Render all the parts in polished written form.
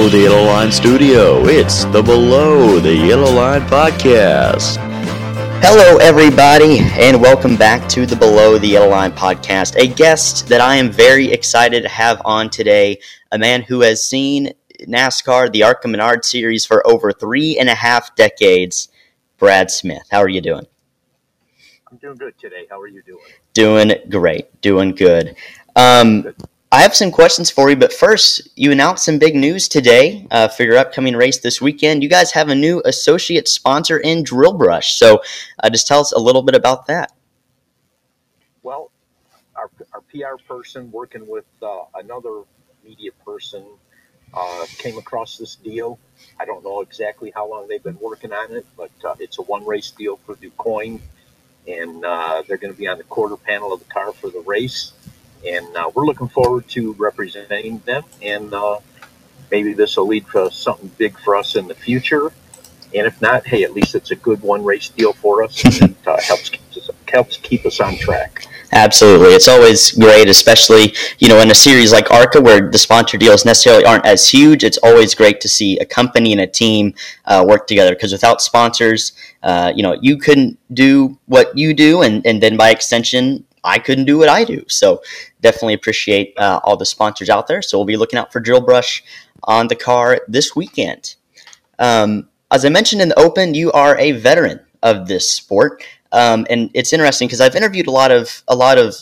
Below the Yellow Line studio. It's the Below the Yellow Line podcast. Hello, everybody, and welcome back to the Below the Yellow Line podcast. A guest that I am very excited to have on today, a man who has seen NASCAR, the ARCA Menards series, for over 3.5 decades, Brad Smith. How are you doing? I'm doing good today. How are you doing? Doing great. Doing good. Good. I have some questions for you, but first, you announced some big news today for your upcoming race this weekend. You guys have a new associate sponsor in Drillbrush, so just tell us a little bit about that. Well, our PR person working with another media person came across this deal. I don't know exactly how long they've been working on it, but it's a one-race deal for DuQuoin, and they're going to be on the quarter panel of the car for the race. And we're looking forward to representing them, and maybe this will lead to something big for us in the future. And if not, hey, at least it's a good one-race deal for us, and it helps keep us on track. Absolutely. It's always great, especially, you know, in a series like ARCA where the sponsor deals necessarily aren't as huge. It's always great to see a company and a team work together, because without sponsors, you know, you couldn't do what you do, and then by extension, I couldn't do what I do. So definitely appreciate all the sponsors out there. So we'll be looking out for Drillbrush on the car this weekend. As I mentioned in the open, you are a veteran of this sport. And it's interesting because I've interviewed a lot of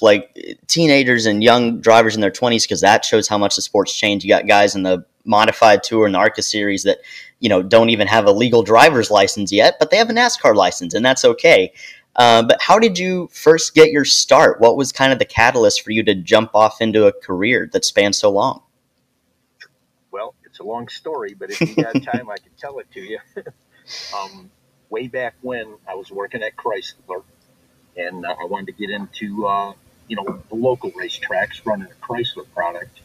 like teenagers and young drivers in their 20s, because that shows how much the sport's changed. You got guys in the modified tour and the ARCA series that, you know, don't even have a legal driver's license yet, but they have a NASCAR license, and that's okay. But how did you first get your start? What was kind of the catalyst for you to jump off into a career that spans so long? Well, it's a long story, but if you got time, I can tell it to you. Way back when I was working at Chrysler, and I wanted to get into, you know, the local racetracks running a Chrysler product.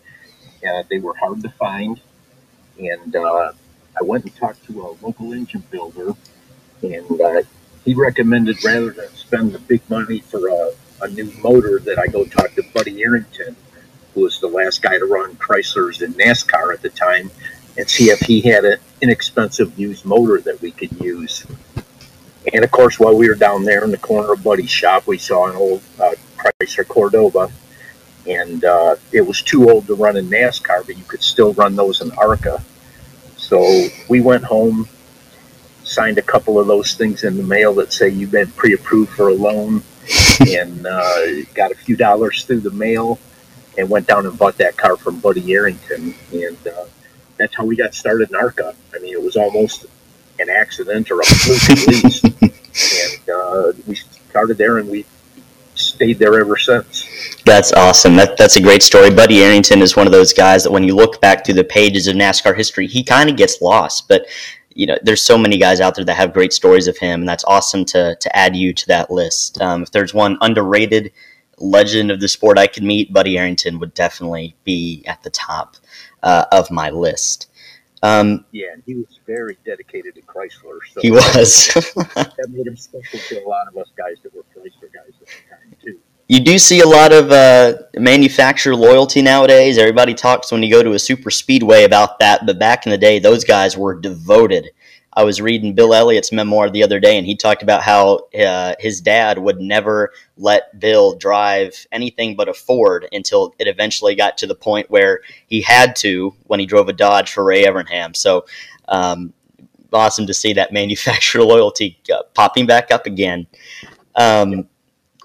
They were hard to find. And I went and talked to a local engine builder, and he recommended, rather than spend the big money for a new motor, that I go talk to Buddy Arrington, who was the last guy to run Chryslers in NASCAR at the time, and see if he had an inexpensive used motor that we could use. And of course, while we were down there in the corner of Buddy's shop, we saw an old Chrysler Cordova, and it was too old to run in NASCAR, but you could still run those in ARCA. So we went home, signed a couple of those things in the mail that say you've been pre-approved for a loan, and got a few dollars through the mail, and went down and bought that car from Buddy Arrington, and that's how we got started in ARCA. I mean, it was almost an accident or a fluke at least, and we started there, and we stayed there ever since. That's awesome. That's a great story. Buddy Arrington is one of those guys that when you look back through the pages of NASCAR history, he kind of gets lost, but you know, there's so many guys out there that have great stories of him, and that's awesome to add you to that list. If there's one underrated legend of the sport I could meet, Buddy Arrington would definitely be at the top of my list. Yeah, and he was very dedicated to Chrysler. So he was. That made him special to a lot of us guys that were Chrysler guys at the time, too. You do see a lot of manufacturer loyalty nowadays. Everybody talks when you go to a super speedway about that, but back in the day, those guys were devoted. I was reading Bill Elliott's memoir the other day, and he talked about how his dad would never let Bill drive anything but a Ford until it eventually got to the point where he had to when he drove a Dodge for Ray Evernham. So awesome to see that manufacturer loyalty popping back up again.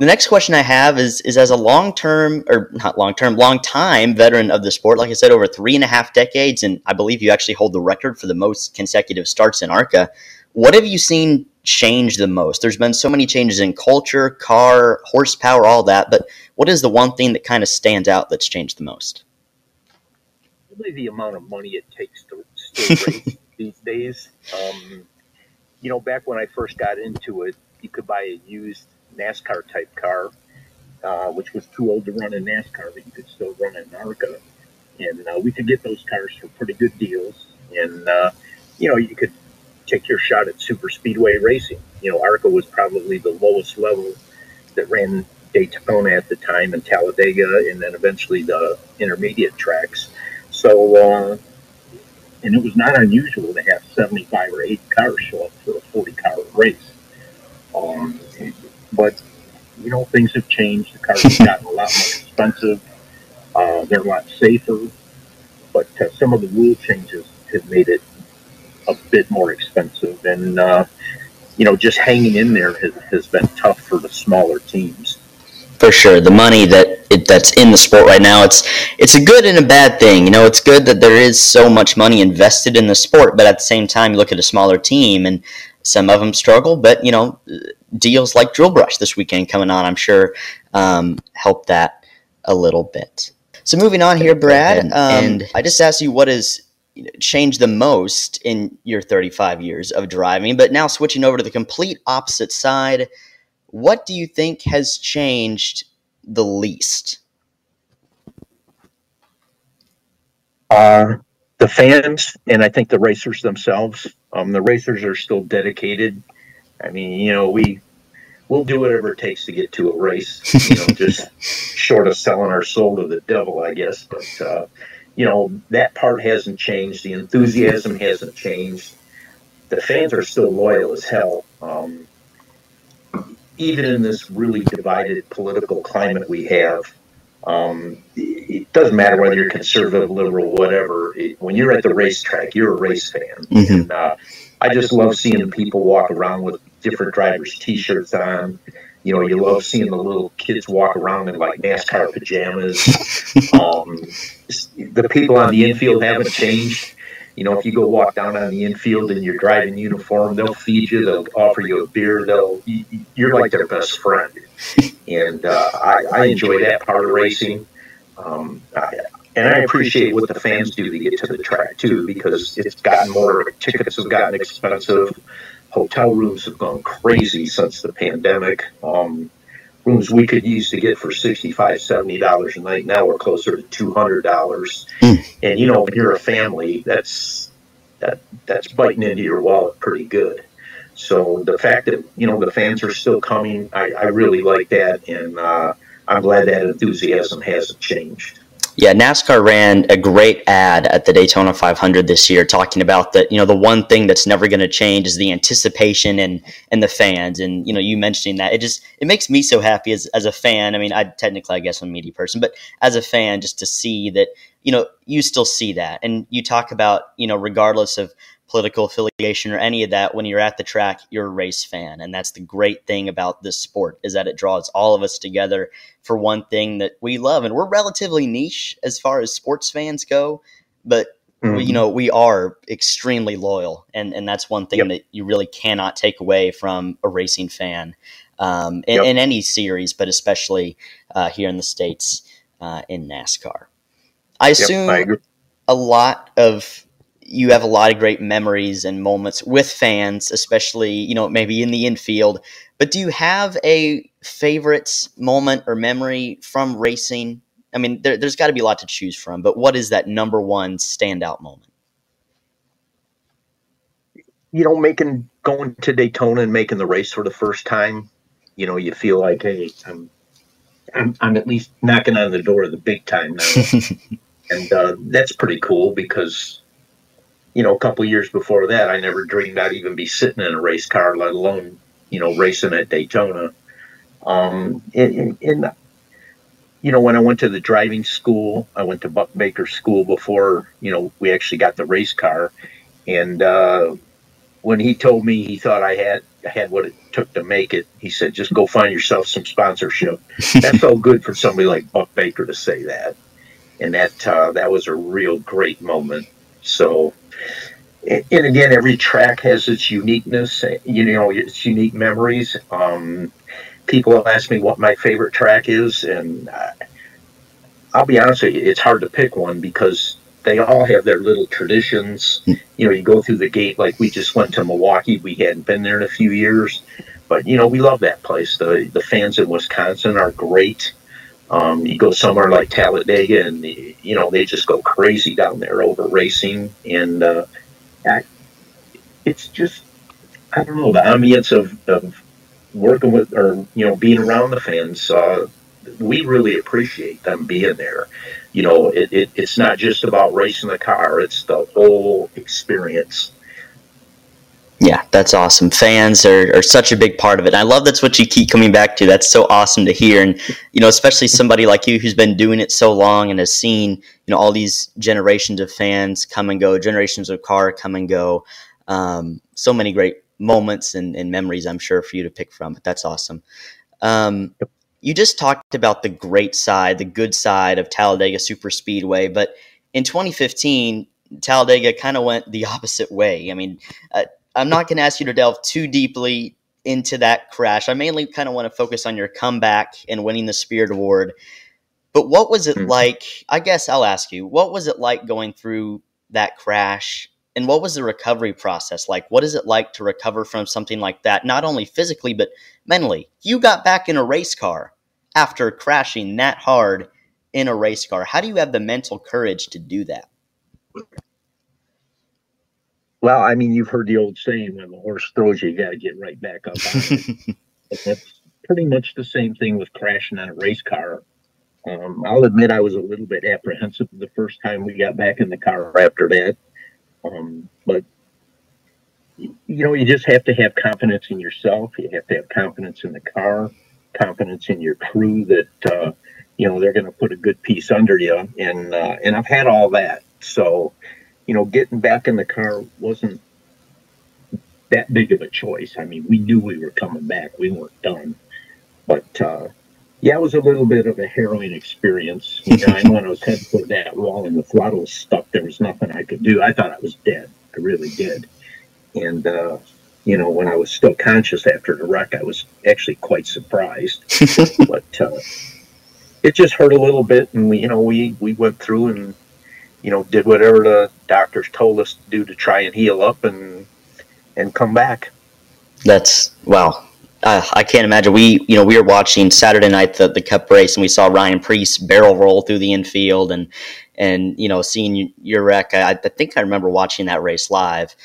The next question I have is as a long-time veteran of the sport, like I said, over 3.5 decades, and I believe you actually hold the record for the most consecutive starts in ARCA. What have you seen change the most? There's been so many changes in culture, car, horsepower, all that, but what is the one thing that kind of stands out that's changed the most? Really the amount of money it takes to still race these days. You know, back when I first got into it, you could buy a used NASCAR type car, which was too old to run in NASCAR, but you could still run in ARCA, and we could get those cars for pretty good deals. And you know, you could take your shot at super speedway racing. You know, ARCA was probably the lowest level that ran Daytona at the time, and Talladega, and then eventually the intermediate tracks. So and it was not unusual to have 75 or 80 cars show up for a 40-car race. But, you know, things have changed. The cars have gotten a lot more expensive. They're a lot safer. But some of the rule changes have made it a bit more expensive. And, you know, just hanging in there has been tough for the smaller teams. For sure, the money that's in the sport right now, it's a good and a bad thing. You know, it's good that there is so much money invested in the sport, but at the same time, you look at a smaller team, and some of them struggle. But you know, deals like Drillbrush this weekend coming on, I'm sure, helped that a little bit. So moving on here, Brad, and I just asked you what has changed the most in your 35 years of driving, but now switching over to the complete opposite side. What do you think has changed the least? The fans, and I think the racers themselves. The racers are still dedicated. I mean, you know, we'll do whatever it takes to get to a race. You know, just short of selling our soul to the devil, I guess. But you know, that part hasn't changed. The enthusiasm hasn't changed. The fans are still loyal as hell. Even in this really divided political climate we have, it doesn't matter whether you're conservative, liberal, whatever. When you're at the racetrack, you're a race fan. Mm-hmm. And I just love seeing people walk around with different drivers' T-shirts on. You know, you love seeing the little kids walk around in, like, NASCAR pajamas. The people on the infield haven't changed. You know, if you go walk down on the infield in your driving uniform, they'll feed you, they'll offer you a beer, you're like their best friend. And I enjoy that part of racing. And I appreciate what the fans do to get to the track, too, because it's gotten more, tickets have gotten expensive, hotel rooms have gone crazy since the pandemic. Rooms we could use to get for $65, $70 a night, now we're closer to $200. And, you know, when you're a family, that's biting into your wallet pretty good. So the fact that, you know, the fans are still coming, I really like that, and I'm glad that enthusiasm hasn't changed. Yeah, NASCAR ran a great ad at the Daytona 500 this year talking about that, you know, the one thing that's never going to change is the anticipation and the fans. And, you know, you mentioning that, it makes me so happy as a fan. I mean, I guess I'm a media person, but as a fan, just to see that, you know, you still see that. And you talk about, you know, regardless of political affiliation or any of that, when you're at the track, you're a race fan. And that's the great thing about this sport, is that it draws all of us together for one thing that we love. And we're relatively niche as far as sports fans go, but you know, we are extremely loyal. And that's one thing that you really cannot take away from a racing fan in any series, but especially here in the States in NASCAR. I assume you have a lot of great memories and moments with fans, especially, you know, maybe in the infield. But do you have a favorite moment or memory from racing? I mean, there's got to be a lot to choose from, but what is that number one standout moment? You know, going to Daytona and making the race for the first time. You know, you feel like, hey, I'm at least knocking on the door of the big time now. And that's pretty cool because, you know, a couple of years before that, I never dreamed I'd even be sitting in a race car, let alone, you know, racing at Daytona. And you know, when I went to the driving school, I went to Buck Baker school before, you know, we actually got the race car. And when he told me he thought I had what it took to make it, he said, just go find yourself some sponsorship. That felt good for somebody like Buck Baker to say that. And that was a real great moment. So, and again, every track has its uniqueness, you know, its unique memories. People have asked me what my favorite track is, and I'll be honest with you, it's hard to pick one because they all have their little traditions. You know, you go through the gate, like we just went to Milwaukee. We hadn't been there in a few years, but, you know, we love that place. The fans in Wisconsin are great. You go somewhere like Talladega and, you know, they just go crazy down there over racing. And it's just, I don't know, the ambience of working with, or, you know, being around the fans. we really appreciate them being there. You know, it's not just about racing the car. It's the whole experience. Yeah, that's awesome. Fans are such a big part of it. And I love that's what you keep coming back to. That's so awesome to hear. And, you know, especially somebody like you who's been doing it so long and has seen, you know, all these generations of fans come and go, generations of car come and go. So many great moments and memories, I'm sure, for you to pick from. But that's awesome. You just talked about the great side, the good side of Talladega Super Speedway. But in 2015, Talladega kind of went the opposite way. I mean, I'm not going to ask you to delve too deeply into that crash. I mainly kind of want to focus on your comeback and winning the Spirit Award. But what was it like? I guess I'll ask you, what was it like going through that crash? And what was the recovery process like? What is it like to recover from something like that? Not only physically, but mentally. You got back in a race car after crashing that hard in a race car. How do you have the mental courage to do that? Well, I mean, you've heard the old saying, when the horse throws you got to get right back up on it. And that's pretty much the same thing with crashing on a race car. I'll admit I was a little bit apprehensive the first time we got back in the car after that. But, you know, you just have to have confidence in yourself. You have to have confidence in the car, confidence in your crew that, you know, they're going to put a good piece under you. And I've had all that. So, you know, getting back in the car wasn't that big of a choice. I mean, we knew we were coming back. We weren't done. But, yeah, it was a little bit of a harrowing experience. You know, I know when I was heading for that wall and the throttle was stuck, there was nothing I could do. I thought I was dead. I really did. And, you know, when I was still conscious after the wreck, I was actually quite surprised. But it just hurt a little bit. And, we went through and, you know, did whatever the doctors told us to do to try and heal up and come back. That's, wow. I can't imagine. We were watching Saturday night, the cup race, and we saw Ryan Priest barrel roll through the infield and, you know, seeing your wreck. I think I remember watching that race live.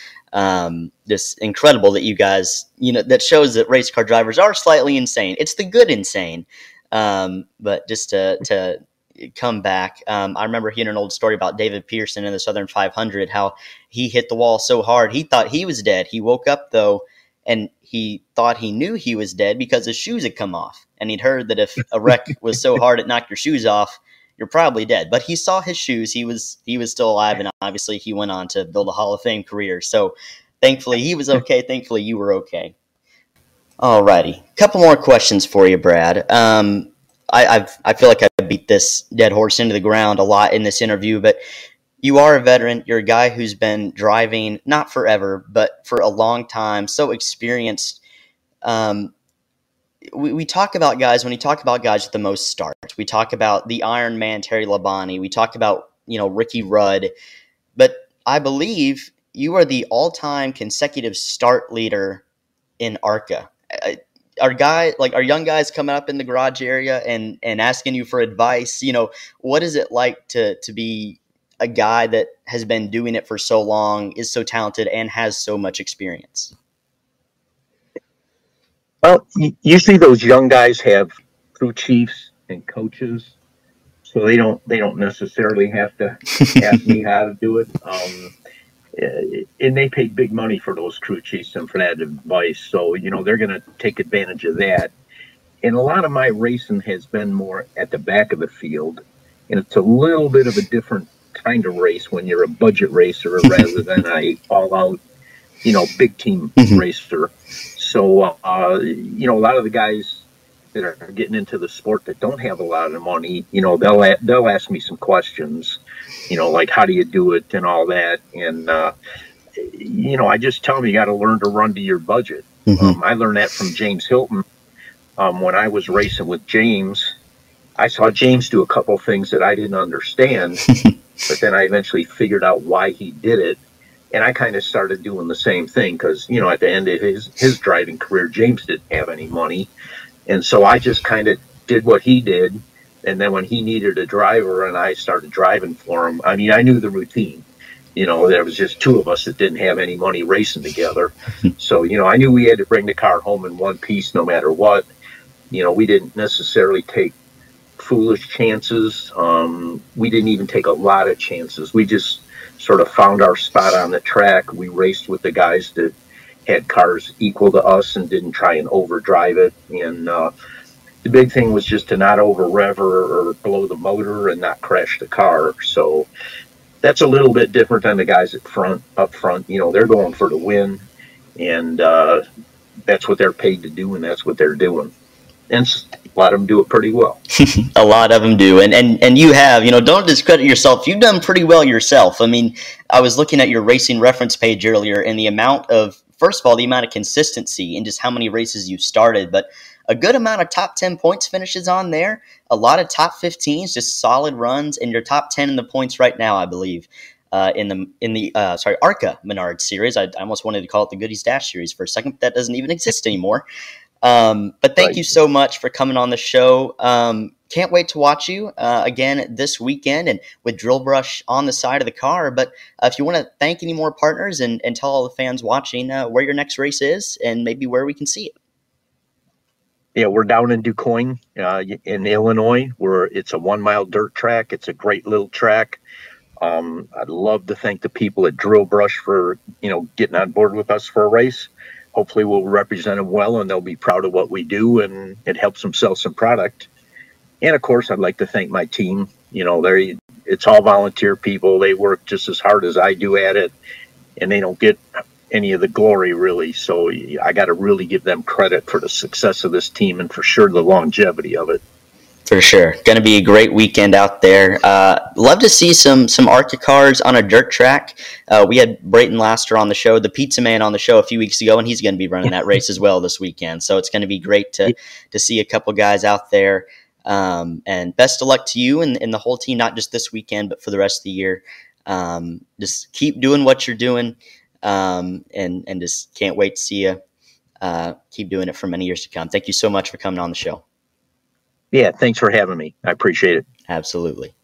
This incredible that you guys, you know, that shows that race car drivers are slightly insane. It's the good insane. But just to come back. I remember hearing an old story about David Pearson in the Southern 500, how he hit the wall so hard. He thought he was dead. He woke up though, and he thought he knew he was dead because his shoes had come off. And he'd heard that if a wreck was so hard it knocked your shoes off, you're probably dead. But he saw his shoes. He was still alive. And obviously he went on to build a Hall of Fame career. So thankfully he was okay. Thankfully you were okay. All righty. Couple more questions for you, Brad. I feel like I beat this dead horse into the ground a lot in this interview, but you are a veteran. You're a guy who's been driving, not forever, but for a long time, so experienced. We talk about guys, when you talk about guys with the most starts, we talk about the Iron Man, Terry Labonte. We talk about, you know, Ricky Rudd. But I believe you are the all-time consecutive start leader in ARCA. Our young guys coming up in the garage area and asking you for advice, you know, what is it like to be a guy that has been doing it for so long, is so talented, and has so much experience? Well, usually those young guys have crew chiefs and coaches, so they don't necessarily have to ask me how to do it. And they pay big money for those crew chiefs and for that advice, so you know they're going to take advantage of that. And a lot of my racing has been more at the back of the field, and it's a little bit of a different kind of race when you're a budget racer rather than a all-out, you know, big team racer. So, you know, a lot of the guys that are getting into the sport that don't have a lot of money, you know, they'll ask me some questions, you know, like how do you do it and all that. And, you know, I just tell them you got to learn to run to your budget. I learned that from James Hilton. When I was racing with James, I saw James do a couple things that I didn't understand. But then I eventually figured out why he did it. And I kind of started doing the same thing because, you know, at the end of his driving career, James didn't have any money. And so I just kind of did what he did. And then when he needed a driver and I started driving for him, I mean, I knew the routine. You know, there was just two of us that didn't have any money racing together. So, you know, I knew we had to bring the car home in one piece no matter what. You know, we didn't necessarily take foolish chances. We didn't even take a lot of chances. We just sort of found our spot on the track. We raced with the guys that had cars equal to us and didn't try and overdrive it. And the big thing was just to not over-rev or blow the motor and not crash the car. So that's a little bit different than the guys up front. You know, they're going for the win, and that's what they're paid to do, and that's what they're doing. And a lot of them do it pretty well. A lot of them do. And you have, you know, don't discredit yourself. You've done pretty well yourself. I mean, I was looking at your racing reference page earlier, and the amount of, first of all, the amount of consistency in just how many races you started, but a good amount of top 10 points finishes on there, a lot of top 15s, just solid runs, and your top 10 in the points right now, I believe, in the ARCA Menards series. I almost wanted to call it the Goodies Dash series for a second, but that doesn't even exist anymore. But thank you so much for coming on the show. Can't wait to watch you again this weekend and with Drillbrush on the side of the car. But if you want to thank any more partners and tell all the fans watching where your next race is and maybe where we can see it. Yeah, we're down in DuQuoin in Illinois, where it's a 1-mile dirt track. It's a great little track. I'd love to thank the people at Drillbrush for, you know, getting on board with us for a race. Hopefully we'll represent them well, and they'll be proud of what we do, and it helps them sell some product. And, of course, I'd like to thank my team. You know, it's all volunteer people. They work just as hard as I do at it, and they don't get any of the glory, really. So I got to really give them credit for the success of this team and for sure the longevity of it. For sure. Going to be a great weekend out there. Love to see some ARCA cars on a dirt track. We had Brayton Laster on the show, the pizza man on the show a few weeks ago, and he's going to be running that race as well this weekend. So it's going to be great to see a couple guys out there. And best of luck to you and the whole team, not just this weekend, but for the rest of the year. Just keep doing what you're doing. And just can't wait to see you keep doing it for many years to come. Thank you so much for coming on the show. Yeah, thanks for having me. I appreciate it. Absolutely.